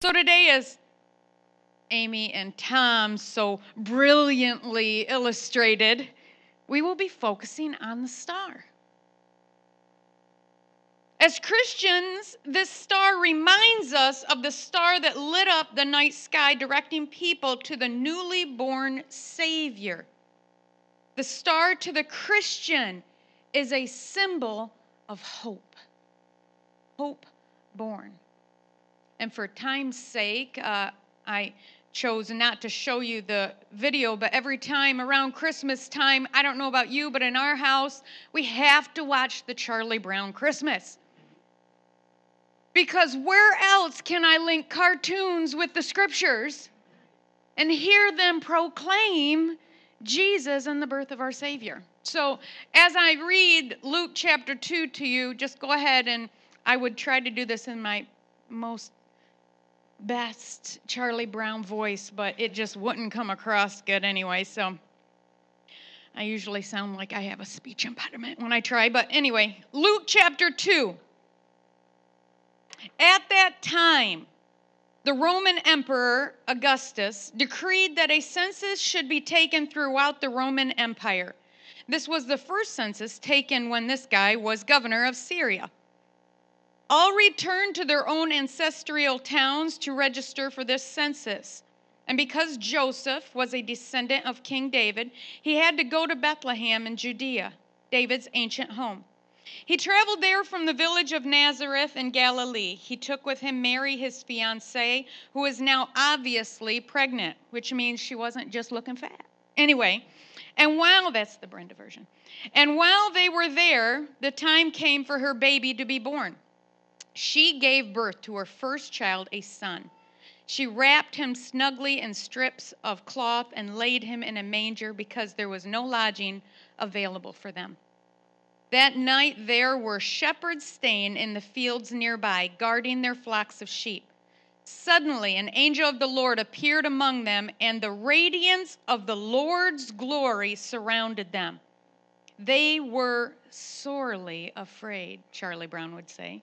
So today, as Amy and Tom so brilliantly illustrated, we will be focusing on the star. As Christians, this star reminds us of the star that lit up the night sky, directing people to the newly born Savior. The star to the Christian is a symbol of hope. Hope born. And for time's sake, I chose not to show you the video, but every time around Christmas time, I don't know about you, but in our house, we have to watch the Charlie Brown Christmas. Because where else can I link cartoons with the scriptures and hear them proclaim Jesus and the birth of our Savior? So as I read Luke chapter 2 to you, just go ahead, and I would try to do this in my most best Charlie Brown voice, but it just wouldn't come across good anyway, so I usually sound like I have a speech impediment when I try, but anyway, Luke chapter 2. At that time, the Roman Emperor Augustus decreed that a census should be taken throughout the Roman Empire. This was the first census taken when this guy was governor of Syria. All returned to their own ancestral towns to register for this census. And because Joseph was a descendant of King David, he had to go to Bethlehem in Judea, David's ancient home. He traveled there from the village of Nazareth in Galilee. He took with him Mary, his fiancée, who is now obviously pregnant, which means she wasn't just looking fat. Anyway, and while, that's the Brenda version, and while they were there, the time came for her baby to be born. She gave birth to her first child, a son. She wrapped him snugly in strips of cloth and laid him in a manger because there was no lodging available for them. That night there were shepherds staying in the fields nearby, guarding their flocks of sheep. Suddenly an angel of the Lord appeared among them, and the radiance of the Lord's glory surrounded them. They were sorely afraid, Charlie Brown would say.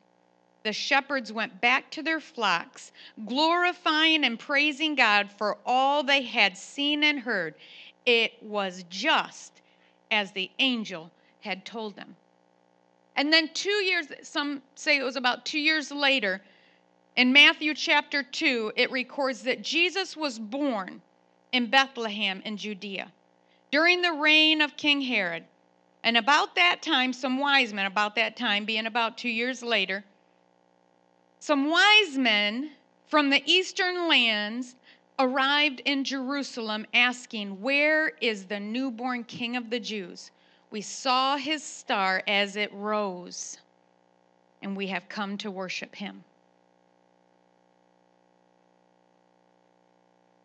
The shepherds went back to their flocks, glorifying and praising God for all they had seen and heard. It was just as the angel had told them. And then 2 years, some say it was about 2 years later, in Matthew chapter 2, it records that Jesus was born in Bethlehem in Judea during the reign of King Herod. And about that time, some wise men, about that time being about 2 years later, some wise men from the eastern lands arrived in Jerusalem asking, Where is the newborn King of the Jews? We saw his star as it rose, and we have come to worship him.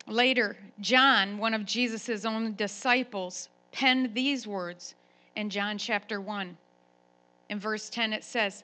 Later, John, one of Jesus' own disciples, penned these words in John chapter 1. In verse 10 it says,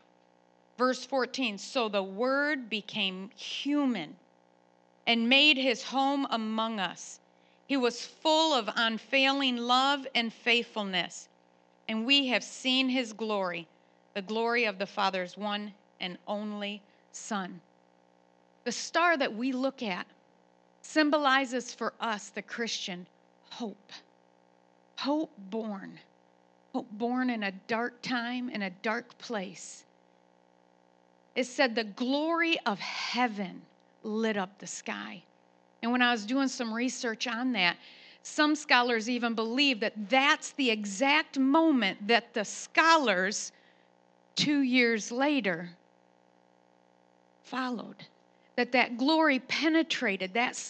Verse 14, so the Word became human and made his home among us. He was full of unfailing love and faithfulness, and we have seen his glory, the glory of the Father's one and only Son. The star that we look at symbolizes for us, the Christian, hope. Hope born. Hope born in a dark time, in a dark place. It said the glory of heaven lit up the sky. And when I was doing some research on that, some scholars even believe that that's the exact moment that the scholars 2 years later followed. That glory penetrated, that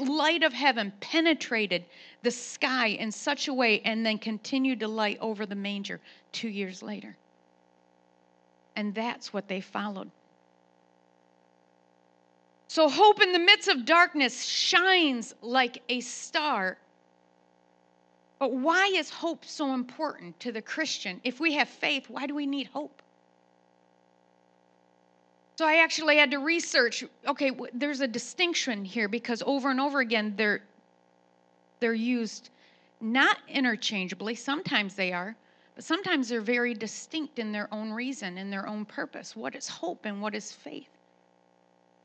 light of heaven penetrated the sky in such a way and then continued to light over the manger 2 years later. And that's what they followed. So hope in the midst of darkness shines like a star. But why is hope so important to the Christian? If we have faith, why do we need hope? So I actually had to research, okay, there's a distinction here because over and over again they're used not interchangeably. Sometimes they are, but sometimes they're very distinct in their own reason, in their own purpose. What is hope and what is faith?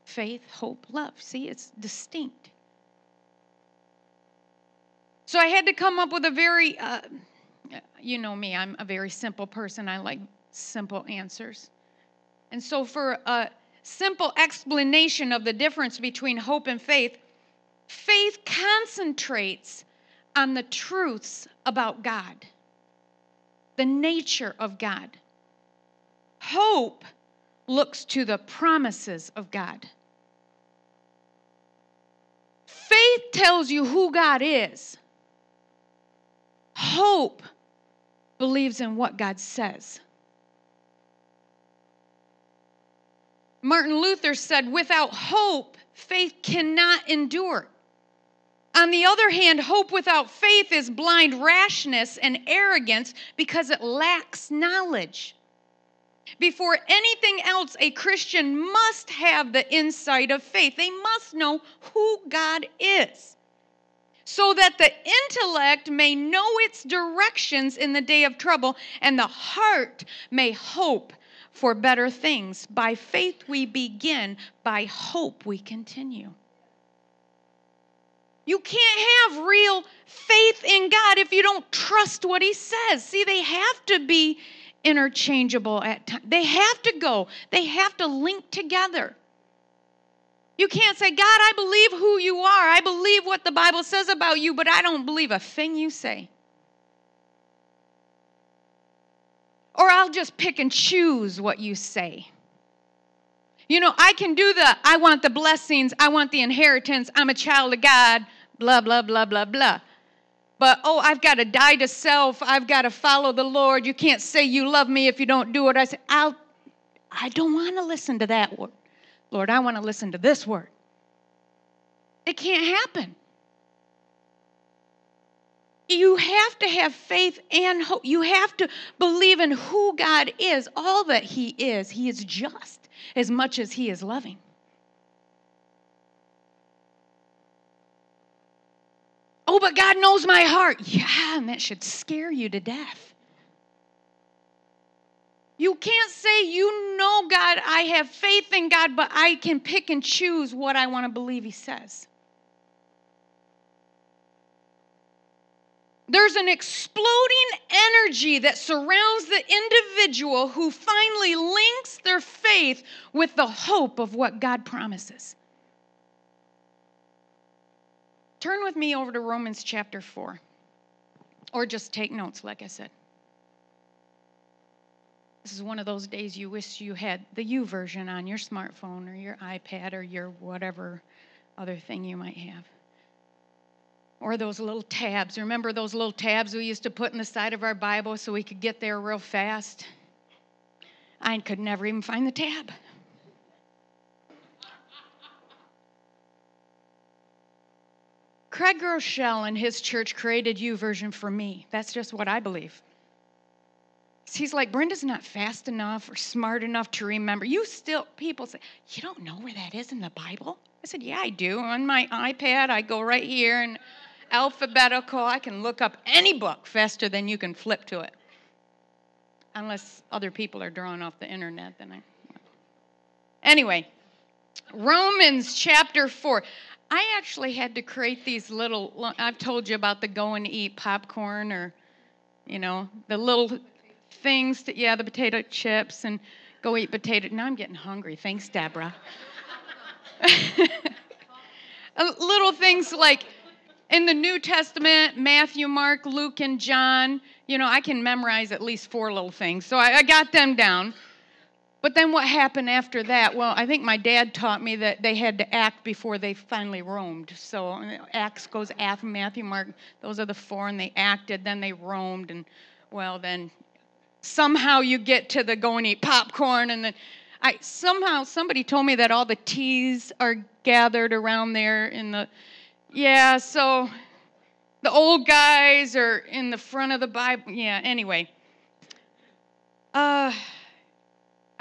Faith, hope, love. See, it's distinct. So I had to come up with a very, you know me, I'm a very simple person. I like simple answers. And so for a simple explanation of the difference between hope and faith, faith concentrates on the truths about God, the nature of God. Hope looks to the promises of God. Faith tells you who God is. Hope believes in what God says. Martin Luther said, without hope, faith cannot endure. On the other hand, hope without faith is blind rashness and arrogance because it lacks knowledge. Before anything else, a Christian must have the insight of faith. They must know who God is so that the intellect may know its directions in the day of trouble and the heart may hope for better things. By faith we begin, by hope we continue. You can't have real faith in God if you don't trust what he says. See, they have to be interchangeable at times. They have to go. They have to link together. You can't say, God, I believe who you are. I believe what the Bible says about you, but I don't believe a thing you say. Or I'll just pick and choose what you say. You know, I can do the, I want the blessings, I want the inheritance, I'm a child of God, blah, blah, blah, blah, blah. But, oh, I've got to die to self, I've got to follow the Lord, you can't say you love me if you don't do it. I say, I don't want to listen to that word. Lord, I want to listen to this word. It can't happen. You have to have faith and hope. You have to believe in who God is, all that he is. He is just as much as he is loving. Oh, but God knows my heart. Yeah, and that should scare you to death. You can't say, you know, God, I have faith in God, but I can pick and choose what I want to believe he says. There's an exploding energy that surrounds the individual who finally links their faith with the hope of what God promises. Turn with me over to Romans chapter 4, or just take notes, like I said. This is one of those days you wish you had the YouVersion on your smartphone or your iPad or your whatever other thing you might have. Or those little tabs. Remember those little tabs we used to put in the side of our Bible so we could get there real fast? I could never even find the tab. Craig Groeschel and his church created YouVersion for me. That's just what I believe. He's like, Brenda's not fast enough or smart enough to remember. People say, you don't know where that is in the Bible? I said, yeah, I do. On my iPad, I go right here and alphabetical. I can look up any book faster than you can flip to it. Unless other people are drawing off the internet, then I... Anyway, Romans chapter 4. I actually had to create these little... I've told you about the go and eat popcorn or, you know, the little... things that, yeah, the potato chips and go eat potato. Now I'm getting hungry. Thanks, Deborah. Little things like in the New Testament, Matthew, Mark, Luke, and John. You know, I can memorize at least 4 little things. So I got them down. But then what happened after that? Well, I think my dad taught me that they had to act before they finally roamed. So Acts goes after Matthew, Mark. Those are the 4, and they acted. Then they roamed, and, well, then... somehow you get to the go and eat popcorn, and then somehow somebody told me that all the T's are gathered around there in the, yeah, so the old guys are in the front of the Bible. Yeah, anyway. I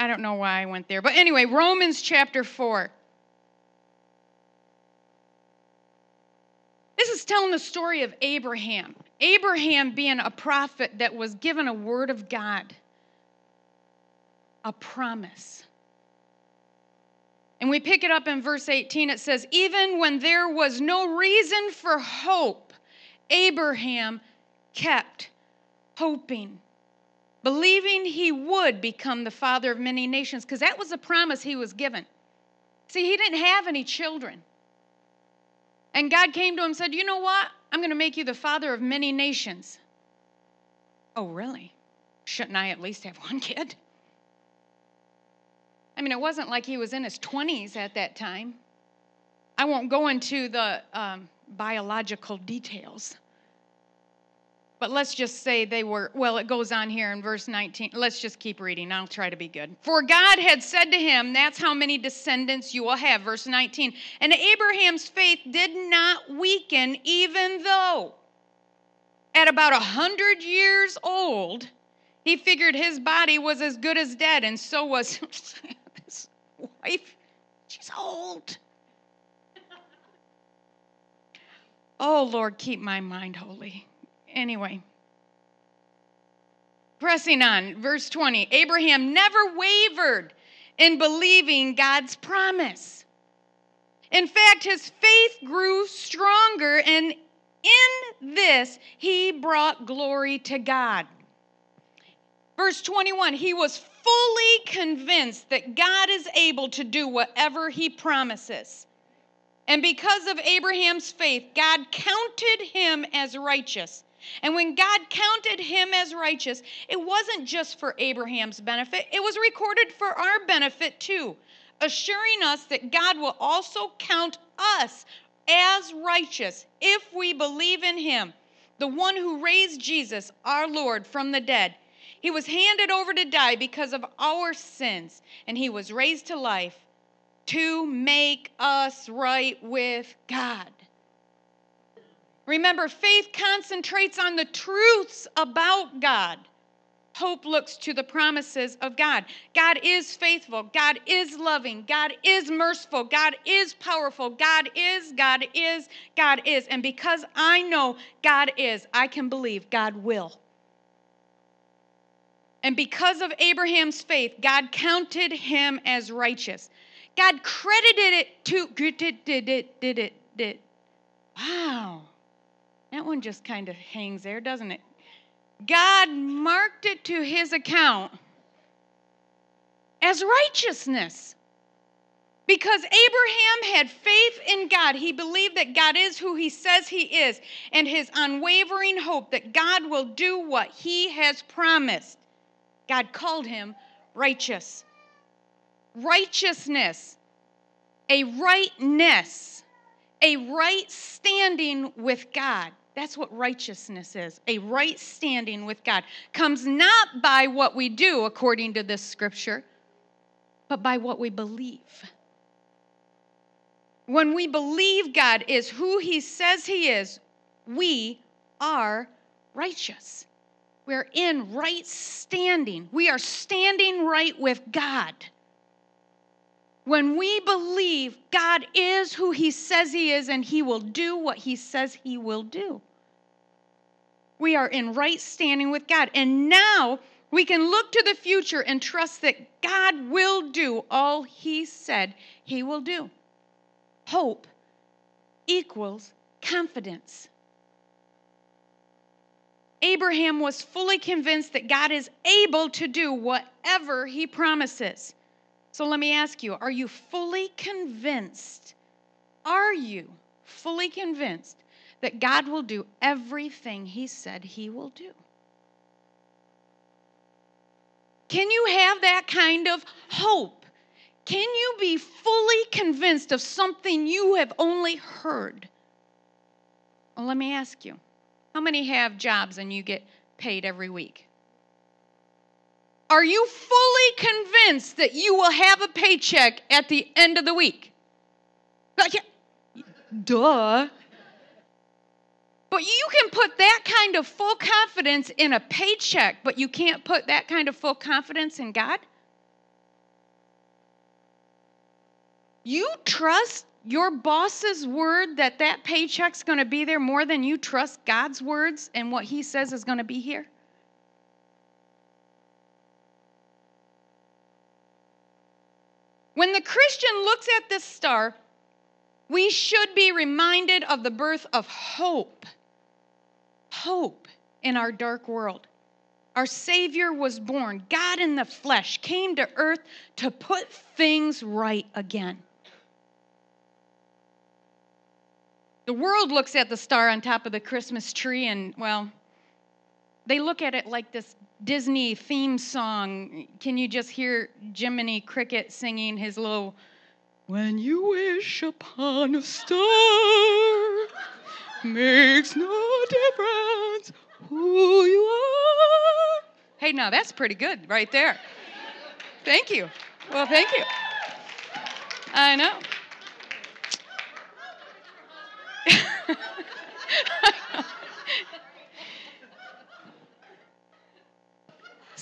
don't know why I went there. But anyway, Romans chapter 4. This is telling the story of Abraham. Abraham being a prophet that was given a word of God, a promise. And we pick it up in verse 18. It says, even when there was no reason for hope, Abraham kept hoping, believing he would become the father of many nations, because that was the promise he was given. See, he didn't have any children. And God came to him and said, you know what? I'm going to make you the father of many nations. Oh, really? Shouldn't I at least have one kid? I mean, it wasn't like he was in his 20s at that time. I won't go into the biological details. But let's just say they were, well, it goes on here in verse 19. Let's just keep reading. I'll try to be good. For God had said to him, that's how many descendants you will have. Verse 19. And Abraham's faith did not weaken, even though at about 100 years old, he figured his body was as good as dead, and so was his wife. She's old. Oh, Lord, keep my mind holy. Anyway, pressing on, verse 20. Abraham never wavered in believing God's promise. In fact, his faith grew stronger, and in this, he brought glory to God. Verse 21, he was fully convinced that God is able to do whatever he promises. And because of Abraham's faith, God counted him as righteous. And when God counted him as righteous, it wasn't just for Abraham's benefit. It was recorded for our benefit too, assuring us that God will also count us as righteous if we believe in him, the one who raised Jesus, our Lord, from the dead. He was handed over to die because of our sins, and he was raised to life to make us right with God. Remember, faith concentrates on the truths about God. Hope looks to the promises of God. God is faithful. God is loving. God is merciful. God is powerful. God is, God is, God is. And because I know God is, I can believe God will. And because of Abraham's faith, God counted him as righteous. God credited it to, wow. That one just kind of hangs there, doesn't it? God marked it to his account as righteousness. Because Abraham had faith in God. He believed that God is who he says he is, and his unwavering hope that God will do what he has promised. God called him righteous. Righteousness. A rightness. A right standing with God. That's what righteousness is, a right standing with God. Comes not by what we do, according to this scripture, but by what we believe. When we believe God is who he says he is, we are righteous. We're in right standing. We are standing right with God. When we believe God is who he says he is and he will do what he says he will do, we are in right standing with God. And now we can look to the future and trust that God will do all he said he will do. Hope equals confidence. Abraham was fully convinced that God is able to do whatever he promises. So let me ask you, are you fully convinced? Are you fully convinced that God will do everything he said he will do? Can you have that kind of hope? Can you be fully convinced of something you have only heard? Well, let me ask you, how many have jobs and you get paid every week? Are you fully convinced that you will have a paycheck at the end of the week? Duh. But you can put that kind of full confidence in a paycheck, but you can't put that kind of full confidence in God? You trust your boss's word that that paycheck's going to be there more than you trust God's words and what he says is going to be here? When the Christian looks at this star, we should be reminded of the birth of hope. Hope in our dark world. Our Savior was born. God in the flesh came to earth to put things right again. The world looks at the star on top of the Christmas tree and, well, they look at it like this Disney theme song. Can you just hear Jiminy Cricket singing his little, "When you wish upon a star, makes no difference who you are." Hey, now that's pretty good right there. Thank you. Well, thank you. I know.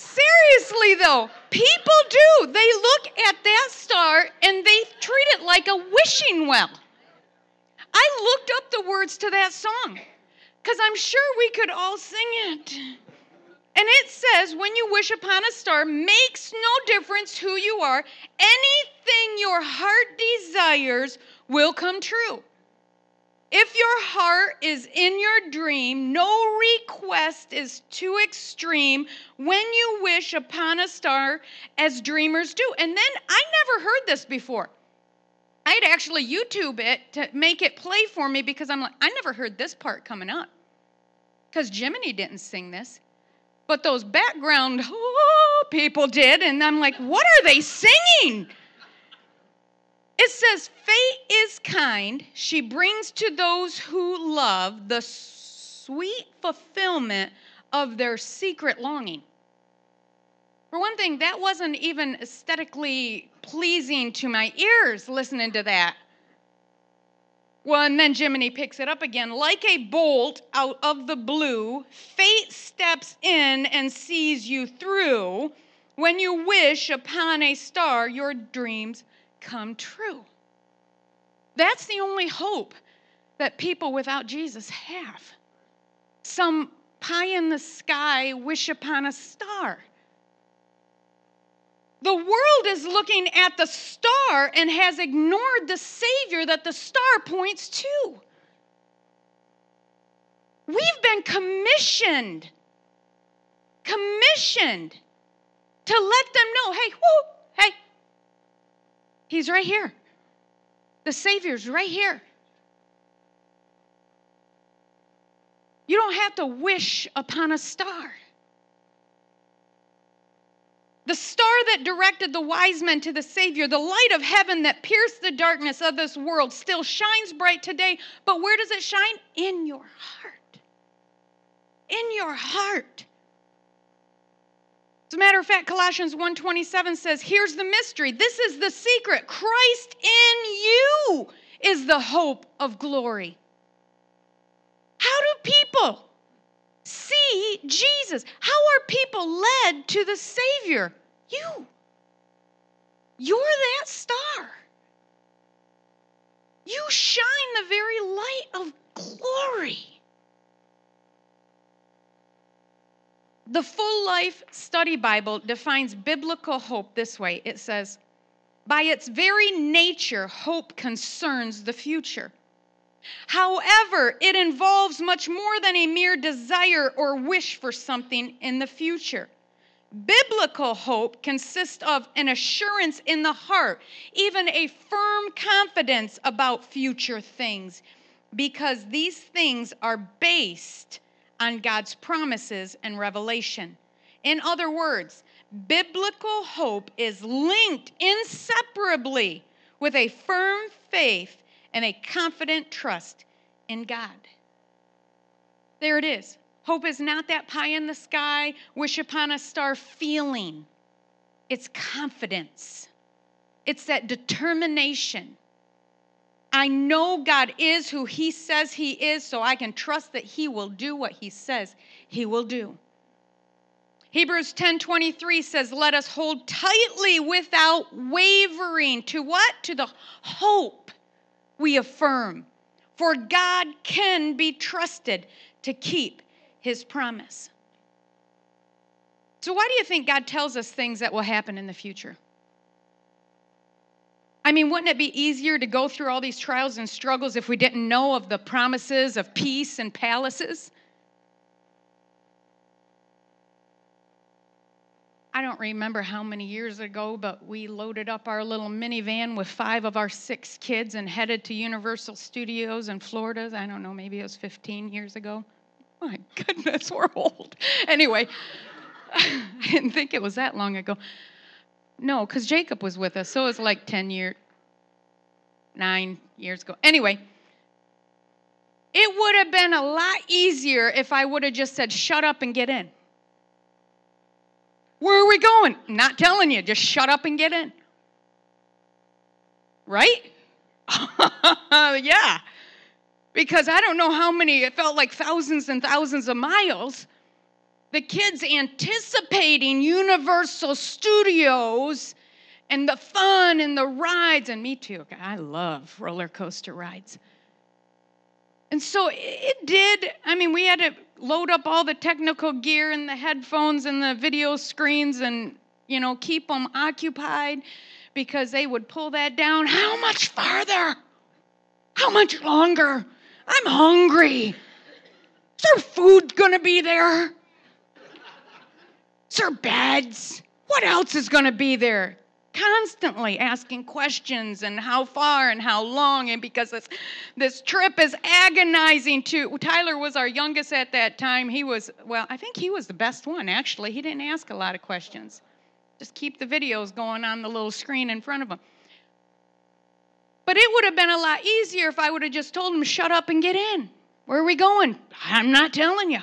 Seriously, though, people do. They look at that star and they treat it like a wishing well. I looked up the words to that song because I'm sure we could all sing it. And it says, when you wish upon a star, makes no difference who you are. Anything your heart desires will come true. If your heart is in your dream, no request is too extreme when you wish upon a star, as dreamers do. And then, I never heard this before. I had actually YouTube it to make it play for me because I'm like, I never heard this part coming up. Because Jiminy didn't sing this. But those background people did, and I'm like, what are they singing? It says, fate is kind. She brings to those who love the sweet fulfillment of their secret longing. For one thing, that wasn't even aesthetically pleasing to my ears, listening to that. Well, and then Jiminy picks it up again. Like a bolt out of the blue, fate steps in and sees you through. When you wish upon a star, your dreams come true. That's the only hope that people without Jesus have. Some pie in the sky wish upon a star. The world is looking at the star and has ignored the Savior that the star points to. We've been commissioned to let them know, hey, whoa, hey, he's right here. The Savior's right here. You don't have to wish upon a star. The star that directed the wise men to the Savior, the light of heaven that pierced the darkness of this world, still shines bright today. But where does it shine? In your heart. in your heart. As a matter of fact, Colossians 1:27 says, here's the mystery. This is the secret. Christ in you is the hope of glory. How do people see Jesus? How are people led to the Savior? You. You're that star. You shine the very light of glory. The Full Life Study Bible defines biblical hope this way. It says, by its very nature, hope concerns the future. However, it involves much more than a mere desire or wish for something in the future. Biblical hope consists of an assurance in the heart, even a firm confidence about future things, because these things are based on God's promises and revelation. In other words, biblical hope is linked inseparably with a firm faith and a confident trust in God. There it is. Hope is not that pie in the sky, wish upon a star feeling. It's confidence. It's that determination. I know God is who he says he is, so I can trust that he will do what he says he will do. Hebrews 10:23 says, let us hold tightly without wavering. To what? To the hope we affirm. For God can be trusted to keep his promise. So why do you think God tells us things that will happen in the future? I mean, wouldn't it be easier to go through all these trials and struggles if we didn't know of the promises of peace and palaces? I don't remember how many years ago, but we loaded up our little minivan with 5 of our 6 kids and headed to Universal Studios in Florida. I don't know, maybe it was 15 years ago. My goodness, we're old. Anyway, I didn't think it was that long ago. No, because Jacob was with us, so it was like 9 years ago. Anyway, it would have been a lot easier if I would have just said, shut up and get in. Where are we going? I'm not telling you, just shut up and get in. Right? Yeah. Because I don't know how many, it felt like thousands and thousands of miles. The kids anticipating Universal Studios and the fun and the rides. And me too. I love roller coaster rides. And so it did. I mean, we had to load up all the technical gear and the headphones and the video screens and, you know, keep them occupied because they would pull that down. How much farther? How much longer? I'm hungry. Is there food going to be there? Is there beds? What else is going to be there? Constantly asking questions and how far and how long, and because this trip is agonizing too. Tyler was our youngest at that time. He was, well, I think he was the best one, actually. He didn't ask a lot of questions. Just keep the videos going on the little screen in front of him. But it would have been a lot easier if I would have just told him, shut up and get in. Where are we going? I'm not telling you.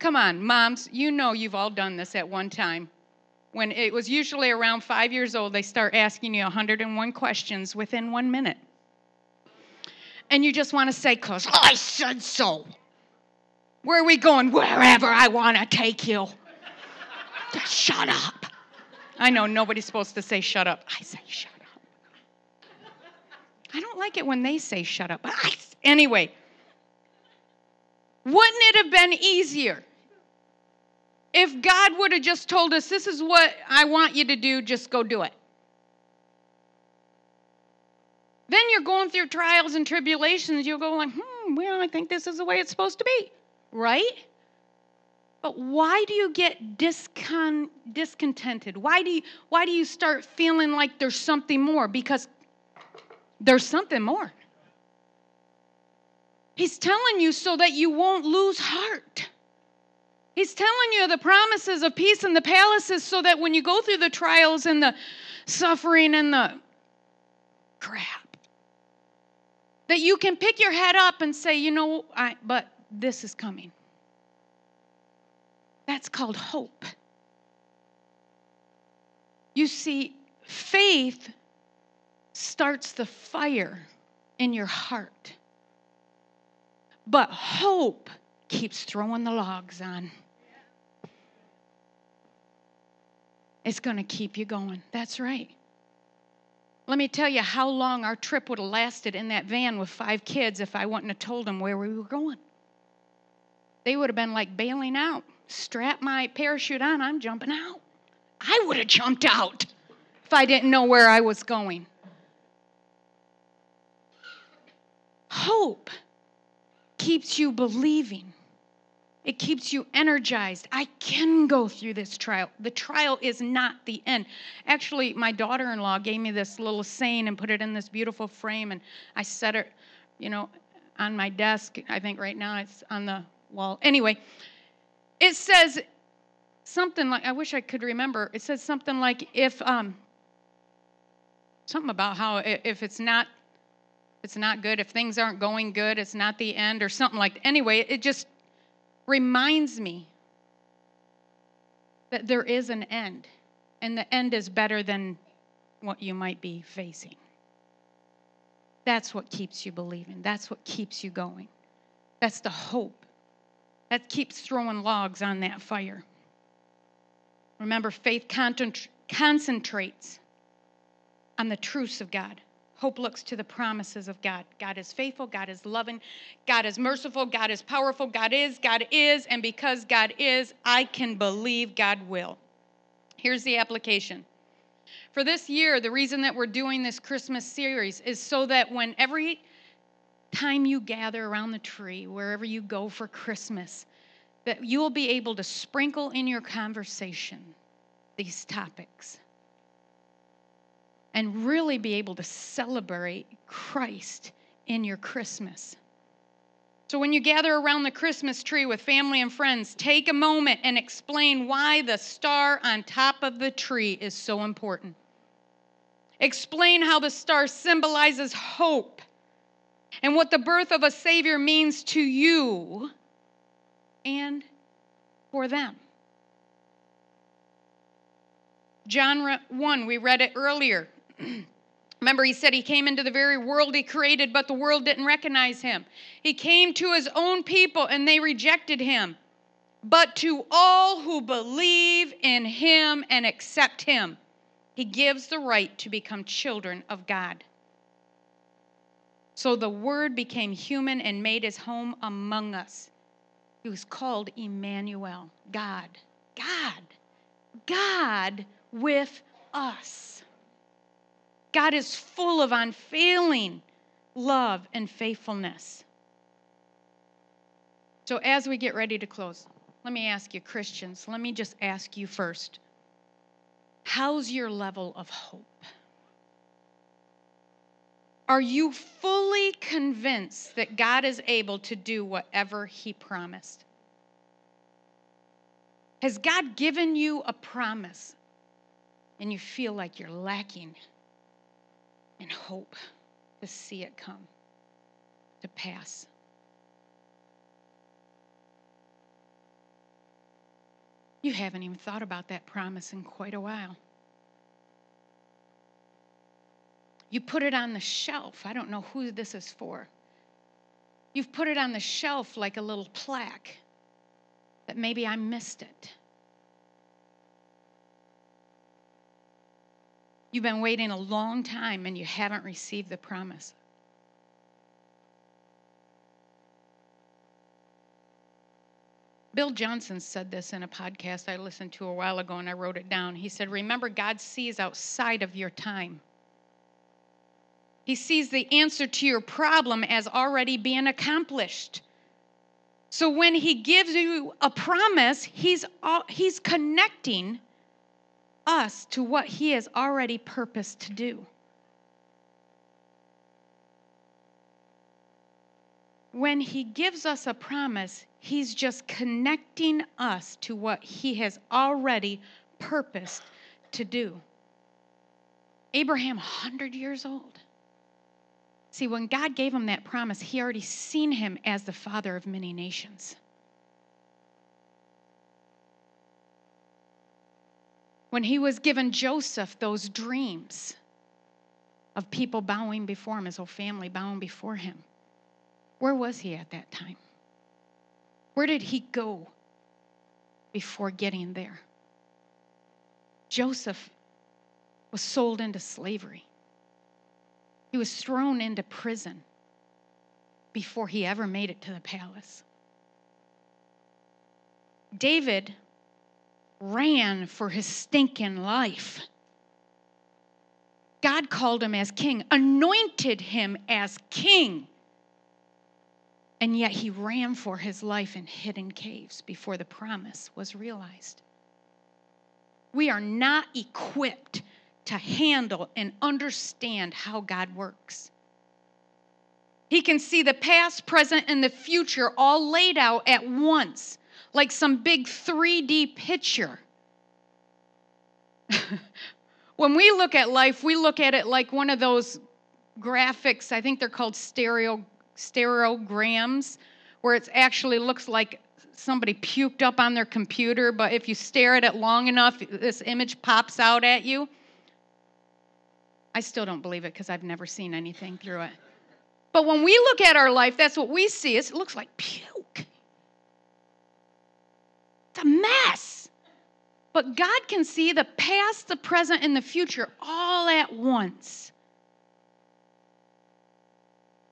Come on, moms, you know you've all done this at one time. When it was usually around 5 years old, they start asking you 101 questions within 1 minute. And you just want to say, close, oh, I said so. Where are we going? Wherever I want to take you. Just shut up. I know nobody's supposed to say shut up. I say shut up. I don't like it when they say shut up. Anyway, wouldn't it have been easier? If God would have just told us, this is what I want you to do, just go do it. Then you're going through trials and tribulations. You'll go like, well, I think this is the way it's supposed to be, right? But why do you get discontented? Why do you start feeling like there's something more? Because there's something more. He's telling you so that you won't lose heart. He's telling you the promises of peace in the palaces so that when you go through the trials and the suffering and the crap, that you can pick your head up and say, you know, but this is coming. That's called hope. You see, faith starts the fire in your heart. But hope keeps throwing the logs on. It's going to keep you going. That's right. Let me tell you how long our trip would have lasted in that van with 5 kids if I wouldn't have told them where we were going. They would have been like bailing out. Strap my parachute on, I'm jumping out. I would have jumped out if I didn't know where I was going. Hope keeps you believing. It keeps you energized. I can go through this trial. The trial is not the end. Actually, my daughter-in-law gave me this little saying and put it in this beautiful frame, and I set it, you know, on my desk. I think right now it's on the wall. Anyway, it says something like, I wish I could remember. It says something like, something about how if it's not good, if things aren't going good, it's not the end, or something like that. Anyway, it just reminds me that there is an end, and the end is better than what you might be facing. That's what keeps you believing. That's what keeps you going. That's the hope. That keeps throwing logs on that fire. Remember, faith concentrates on the truths of God. Hope looks to the promises of God. God is faithful. God is loving. God is merciful. God is powerful. God is. And because God is, I can believe God will. Here's the application. For this year, the reason that we're doing this Christmas series is so that when every time you gather around the tree, wherever you go for Christmas, that you will be able to sprinkle in your conversation these topics, and really be able to celebrate Christ in your Christmas. So when you gather around the Christmas tree with family and friends, take a moment and explain why the star on top of the tree is so important. Explain how the star symbolizes hope and what the birth of a Savior means to you and for them. John 1, we read it earlier. Remember, he said he came into the very world he created, but the world didn't recognize him. He came to his own people, and they rejected him. But to all who believe in him and accept him, he gives the right to become children of God. So the Word became human and made his home among us. He was called Emmanuel, God with us. God is full of unfailing love and faithfulness. So as we get ready to close, let me ask you, Christians, let me just ask you first, how's your level of hope? Are you fully convinced that God is able to do whatever he promised? Has God given you a promise and you feel like you're lacking in hope to see it come to pass? You haven't even thought about that promise in quite a while. You put it on the shelf. I don't know who this is for. You've put it on the shelf like a little plaque that maybe I missed it. You've been waiting a long time and you haven't received the promise. Bill Johnson said this in a podcast I listened to a while ago, and I wrote it down. He said, remember, God sees outside of your time. He sees the answer to your problem as already being accomplished. So when he gives you a promise, he's connecting us to what he has already purposed to do. When he gives us a promise, he's just connecting us to what he has already purposed to do. Abraham, 100 years old, See, when God gave him that promise, he already seen him as the father of many nations. When he was given Joseph those dreams of people bowing before him, his whole family bowing before him, where was he at that time? Where did he go before getting there? Joseph was sold into slavery. He was thrown into prison before he ever made it to the palace. David ran for his stinking life. God called him as king, anointed him as king. And yet he ran for his life in hidden caves before the promise was realized. We are not equipped to handle and understand how God works. He can see the past, present, and the future all laid out at once, like some big 3D picture. When we look at life, we look at it like one of those graphics, I think they're called stereograms, where it actually looks like somebody puked up on their computer, but if you stare at it long enough, this image pops out at you. I still don't believe it because I've never seen anything through it. But when we look at our life, that's what we see. It looks like puke. It's a mess. But God can see the past, the present, and the future all at once.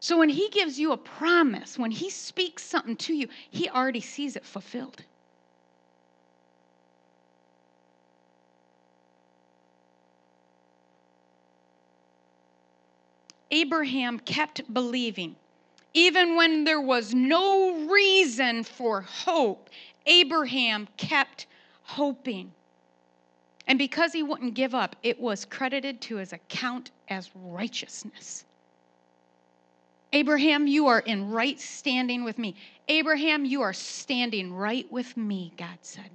So when he gives you a promise, when he speaks something to you, he already sees it fulfilled. Abraham kept believing. Even when there was no reason for hope, Abraham kept hoping. And because he wouldn't give up, it was credited to his account as righteousness. Abraham, you are in right standing with me. Abraham, you are standing right with me, God said.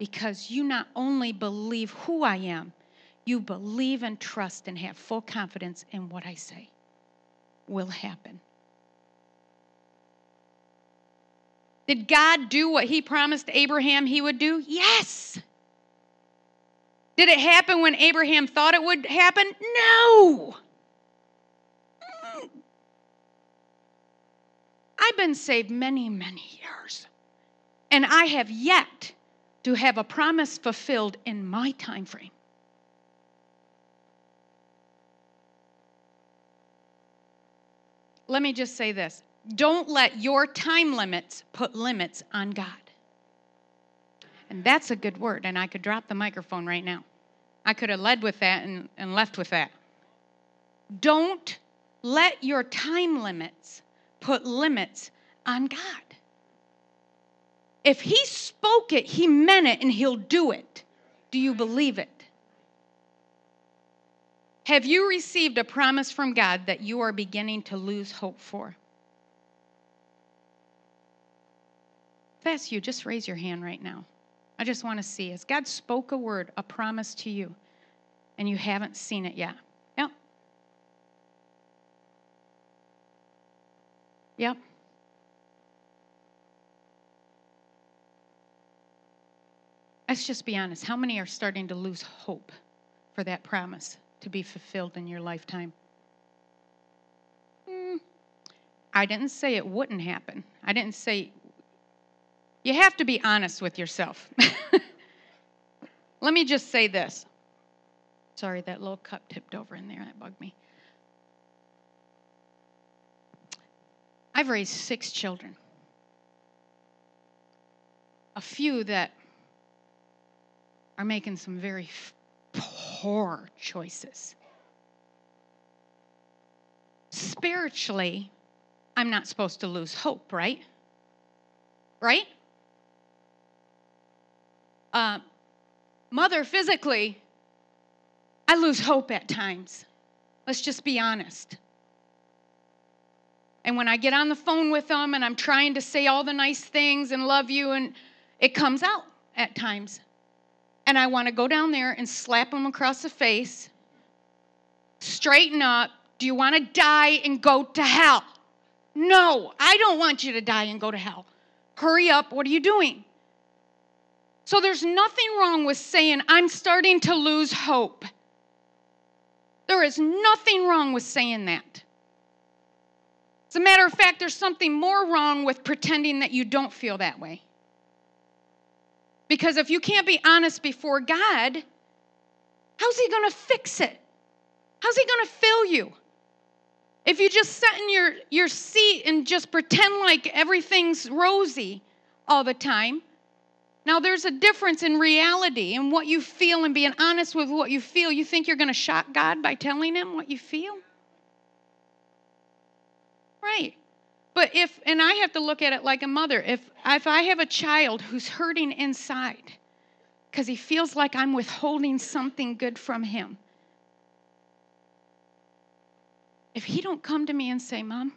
Because you not only believe who I am, you believe and trust and have full confidence in what I say will happen. Did God do what he promised Abraham he would do? Yes. Did it happen when Abraham thought it would happen? No. I've been saved many, many years, and I have yet to have a promise fulfilled in my time frame. Let me just say this. Don't let your time limits put limits on God. And that's a good word, and I could drop the microphone right now. I could have led with that and left with that. Don't let your time limits put limits on God. If he spoke it, he meant it, and he'll do it. Do you believe it? Have you received a promise from God that you are beginning to lose hope for? If that's you, just raise your hand right now. I just want to see. Has God spoke a word, a promise to you, and you haven't seen it yet? Yep. Let's just be honest. How many are starting to lose hope for that promise to be fulfilled in your lifetime? I didn't say it wouldn't happen. I didn't say... You have to be honest with yourself. Let me just say this. Sorry, that little cup tipped over in there. That bugged me. I've raised 6 children. A few that are making some very poor choices. Spiritually, I'm not supposed to lose hope, right? Right? Mother, physically, I lose hope at times. Let's just be honest. And when I get on the phone with them and I'm trying to say all the nice things and love you, and it comes out at times. And I want to go down there and slap them across the face, straighten up, Do you want to die and go to hell? No, I don't want you to die and go to hell. Hurry up, what are you doing? So there's nothing wrong with saying, I'm starting to lose hope. There is nothing wrong with saying that. As a matter of fact, there's something more wrong with pretending that you don't feel that way. Because if you can't be honest before God, how's he going to fix it? How's he going to fill you? If you just sit in your seat and just pretend like everything's rosy all the time. Now, there's a difference in reality and what you feel and being honest with what you feel. You think you're going to shock God by telling him what you feel? Right. But if, and I have to look at it like a mother, if I have a child who's hurting inside because he feels like I'm withholding something good from him, if he don't come to me and say, Mom,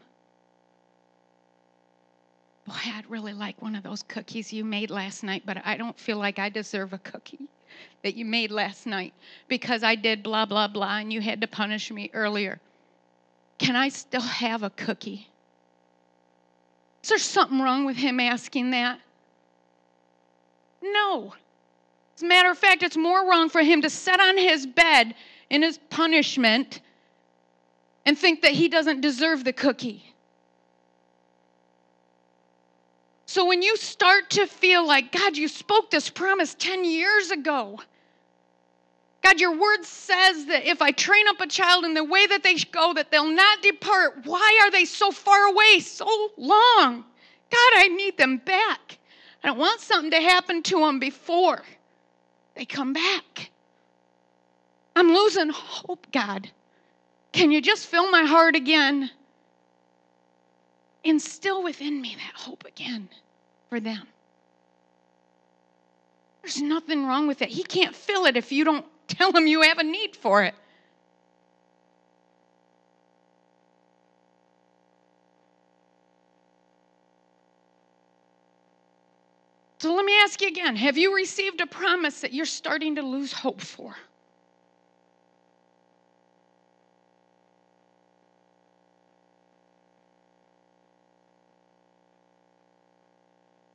boy, I'd really like one of those cookies you made last night, but I don't feel like I deserve a cookie that you made last night because I did blah, blah, blah, and you had to punish me earlier. Can I still have a cookie? Is there something wrong with him asking that? No. As a matter of fact, it's more wrong for him to sit on his bed in his punishment and think that he doesn't deserve the cookie. So when you start to feel like, God, you spoke this promise 10 years ago. God, your word says that if I train up a child in the way that they go, that they'll not depart. Why are they so far away so long? God, I need them back. I don't want something to happen to them before they come back. I'm losing hope, God. Can you just fill my heart again? Instill within me that hope again for them. There's nothing wrong with it. He can't fill it if you don't tell him you have a need for it. So let me ask you again. Have you received a promise that you're starting to lose hope for?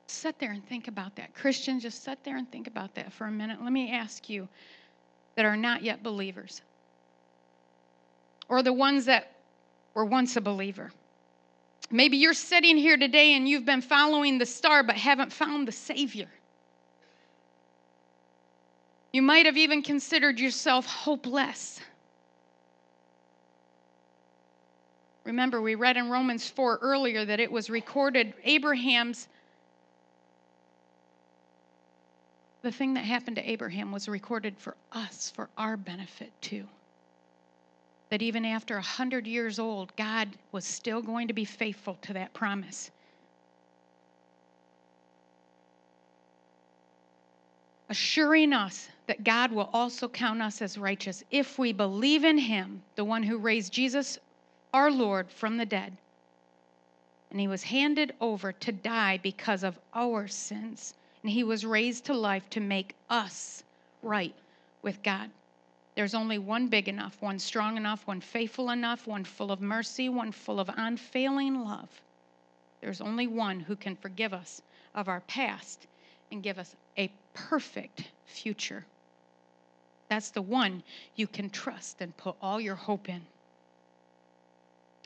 Sit there and think about that. Christians, just sit there and think about that for a minute. Let me ask you that are not yet believers, or the ones that were once a believer. Maybe you're sitting here today and you've been following the star but haven't found the Savior. You might have even considered yourself hopeless. Remember, we read in Romans 4 earlier that it was recorded the thing that happened to Abraham was recorded for us, for our benefit too. That even after 100 years old, God was still going to be faithful to that promise. Assuring us that God will also count us as righteous if we believe in him, the one who raised Jesus, our Lord, from the dead. And he was handed over to die because of our sins. And he was raised to life to make us right with God. There's only one big enough, one strong enough, one faithful enough, one full of mercy, one full of unfailing love. There's only one who can forgive us of our past and give us a perfect future. That's the one you can trust and put all your hope in.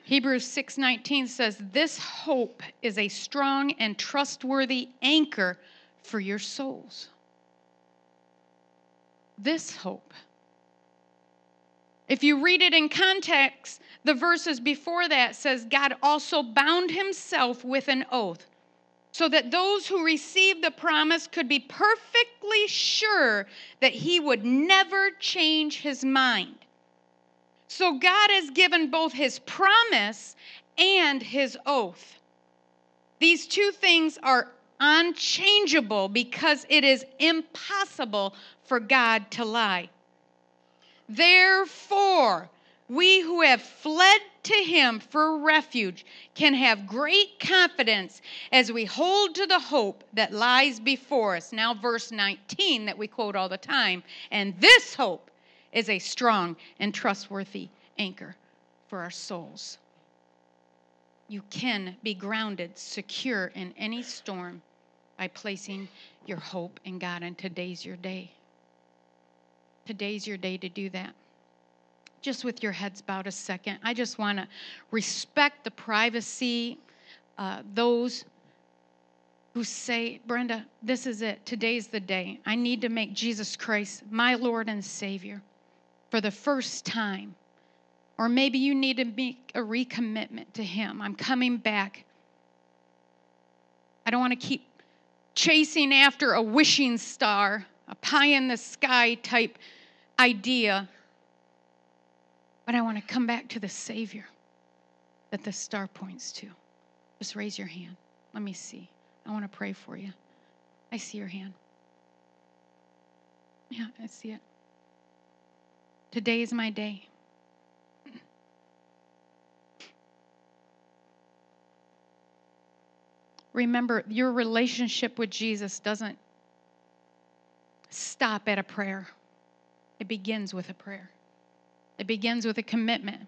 Hebrews 6:19 says, this hope is a strong and trustworthy anchor for your souls. This hope. If you read it in context, the verses before that says, God also bound himself with an oath so that those who received the promise could be perfectly sure that he would never change his mind. So God has given both his promise and his oath. These two things are unchangeable because it is impossible for God to lie. Therefore, we who have fled to him for refuge can have great confidence as we hold to the hope that lies before us. Now, verse 19 that we quote all the time, and this hope is a strong and trustworthy anchor for our souls. You can be grounded, secure in any storm by placing your hope in God, and today's your day. Today's your day to do that. Just with your heads bowed a second, I just want to respect the privacy, those who say, Brenda, this is it. Today's the day. I need to make Jesus Christ my Lord and Savior for the first time. Or maybe you need to make a recommitment to Him. I'm coming back. I don't want to keep chasing after a wishing star, a pie-in-the-sky type idea. But I want to come back to the Savior that the star points to. Just raise your hand. Let me see. I want to pray for you. I see your hand. Yeah, I see it. Today is my day. Remember, your relationship with Jesus doesn't stop at a prayer. It begins with a prayer. It begins with a commitment.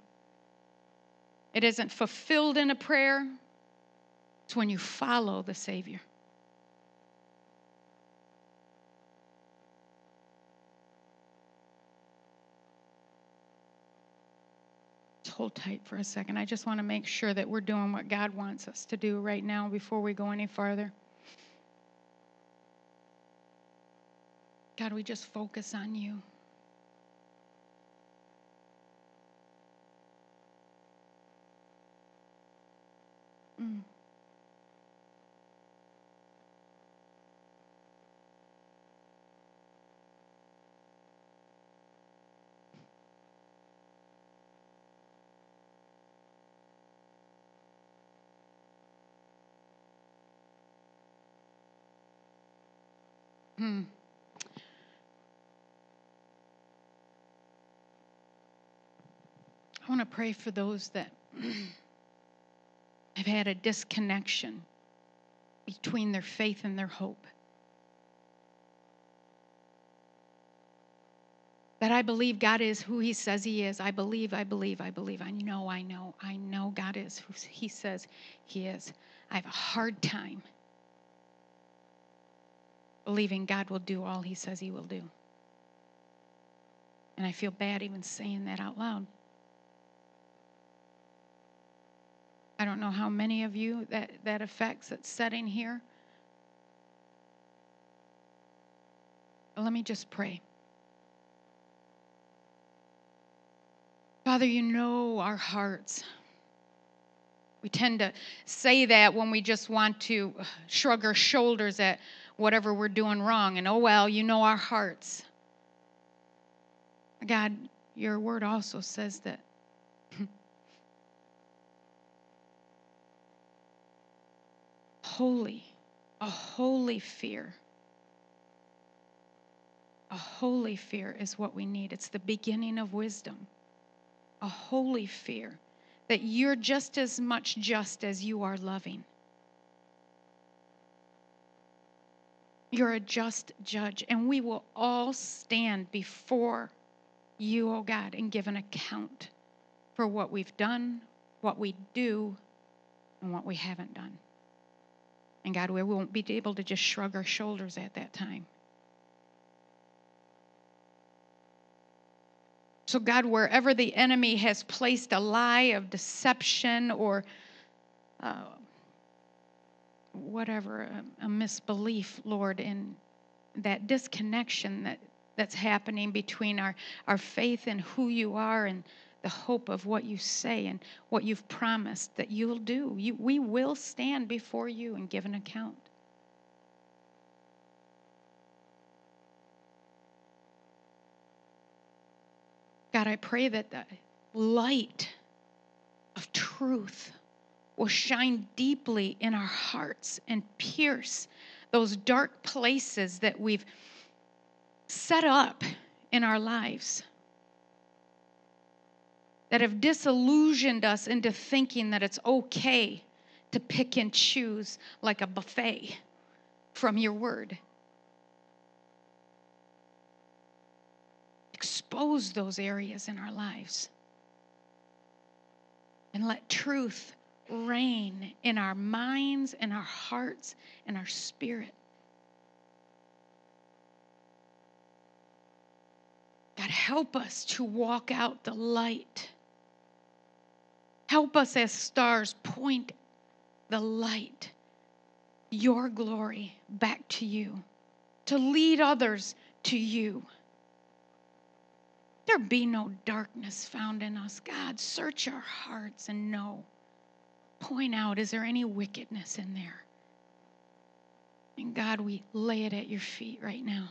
It isn't fulfilled in a prayer. It's when you follow the Savior. Hold tight for a second. I just want to make sure that we're doing what God wants us to do right now before we go any farther. God, we just focus on You. I want to pray for those that have had a disconnection between their faith and their hope. That I believe God is who He says He is. I believe. I know God is who He says He is. I have a hard time believing God will do all He says He will do. And I feel bad even saying that out loud. I don't know how many of you that affects, that's sitting here. But let me just pray. Father, You know our hearts. We tend to say that when we just want to shrug our shoulders at whatever we're doing wrong. And, oh, well, You know our hearts. God, Your word also says that a holy fear is what we need. It's the beginning of wisdom. A holy fear that You're just as much just as You are loving. You're a just judge, and we will all stand before You, oh God, and give an account for what we've done, what we do, and what we haven't done. And God, we won't be able to just shrug our shoulders at that time. So God, wherever the enemy has placed a lie of deception or whatever, a misbelief, Lord, in that disconnection that's happening between our faith and who You are and the hope of what You say and what You've promised that You'll do. We will stand before You and give an account. God, I pray that the light of truth will shine deeply in our hearts and pierce those dark places that we've set up in our lives that have disillusioned us into thinking that it's okay to pick and choose like a buffet from Your word. Expose those areas in our lives. and let truth reign in our minds and our hearts and our spirit. God, help us to walk out the light. Help us as stars point the light, your glory, back to you, to lead others to you. There be no darkness found in us, God. Search our hearts and know. Point out, is there any wickedness in there? And God, we lay it at your feet right now.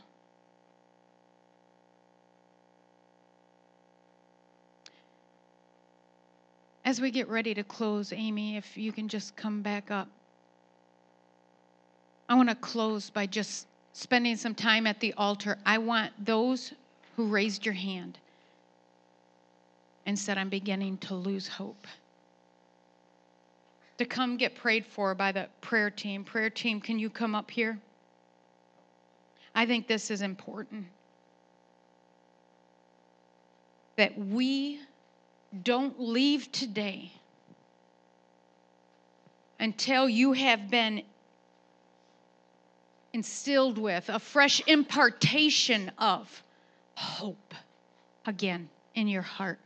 As we get ready to close, Amy, if you can just come back up. I want to close by just spending some time at the altar. I want those who raised your hand and said, I'm beginning to lose hope, to come get prayed for by the prayer team. Prayer team, can you come up here? I think this is important. That we don't leave today until you have been instilled with a fresh impartation of hope again in your heart.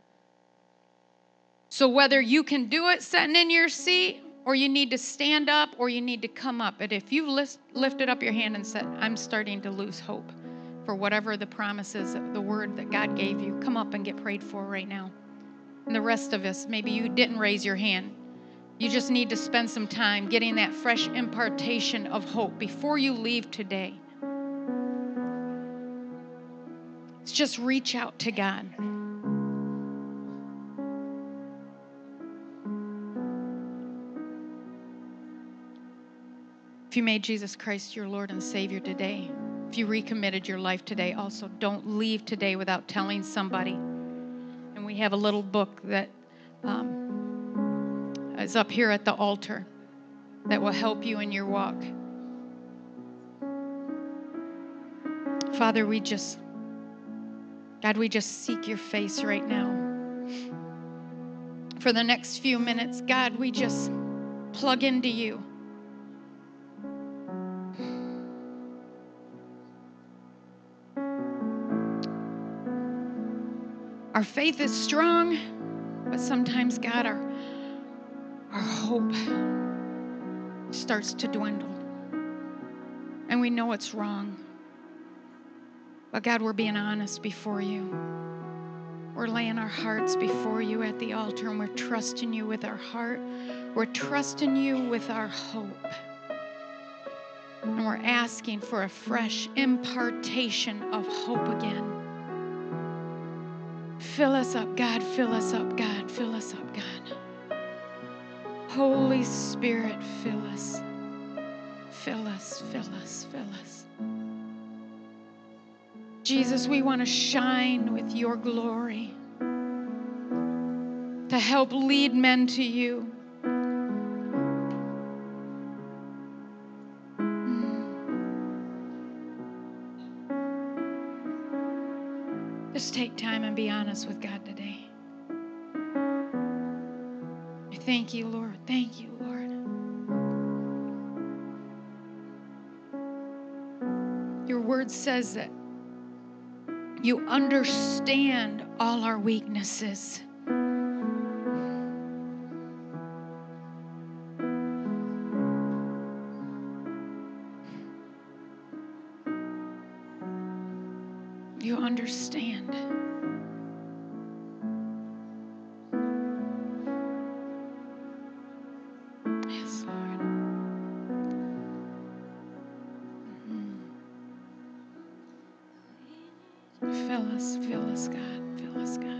So whether you can do it sitting in your seat, or you need to stand up, or you need to come up, but if you've lifted up your hand and said, I'm starting to lose hope for whatever the promises of the word that God gave you, come up and get prayed for right now. And the rest of us, maybe you didn't raise your hand. You just need to spend some time getting that fresh impartation of hope before you leave today. It's just reach out to God. If you made Jesus Christ your Lord and Savior today, if you recommitted your life today, also don't leave today without telling somebody. And we have a little book that is up here at the altar that will help you in your walk. Father, we just seek your face right now. For the next few minutes, God, we just plug into you. Our faith is strong, but sometimes, God, our hope starts to dwindle. And we know it's wrong. But God, we're being honest before you. We're laying our hearts before you at the altar, and we're trusting you with our heart. We're trusting you with our hope. And we're asking for a fresh impartation of hope again. Fill us up, God. Fill us up, God. Fill us up, God. Holy Spirit, fill us. Fill us, fill us, fill us. Jesus, we want to shine with your glory to help lead men to you. Just take time and be honest with God today. Thank you, Lord. Thank you, Lord. Your word says that you understand all our weaknesses. You understand. Fill us, God. Fill us, God.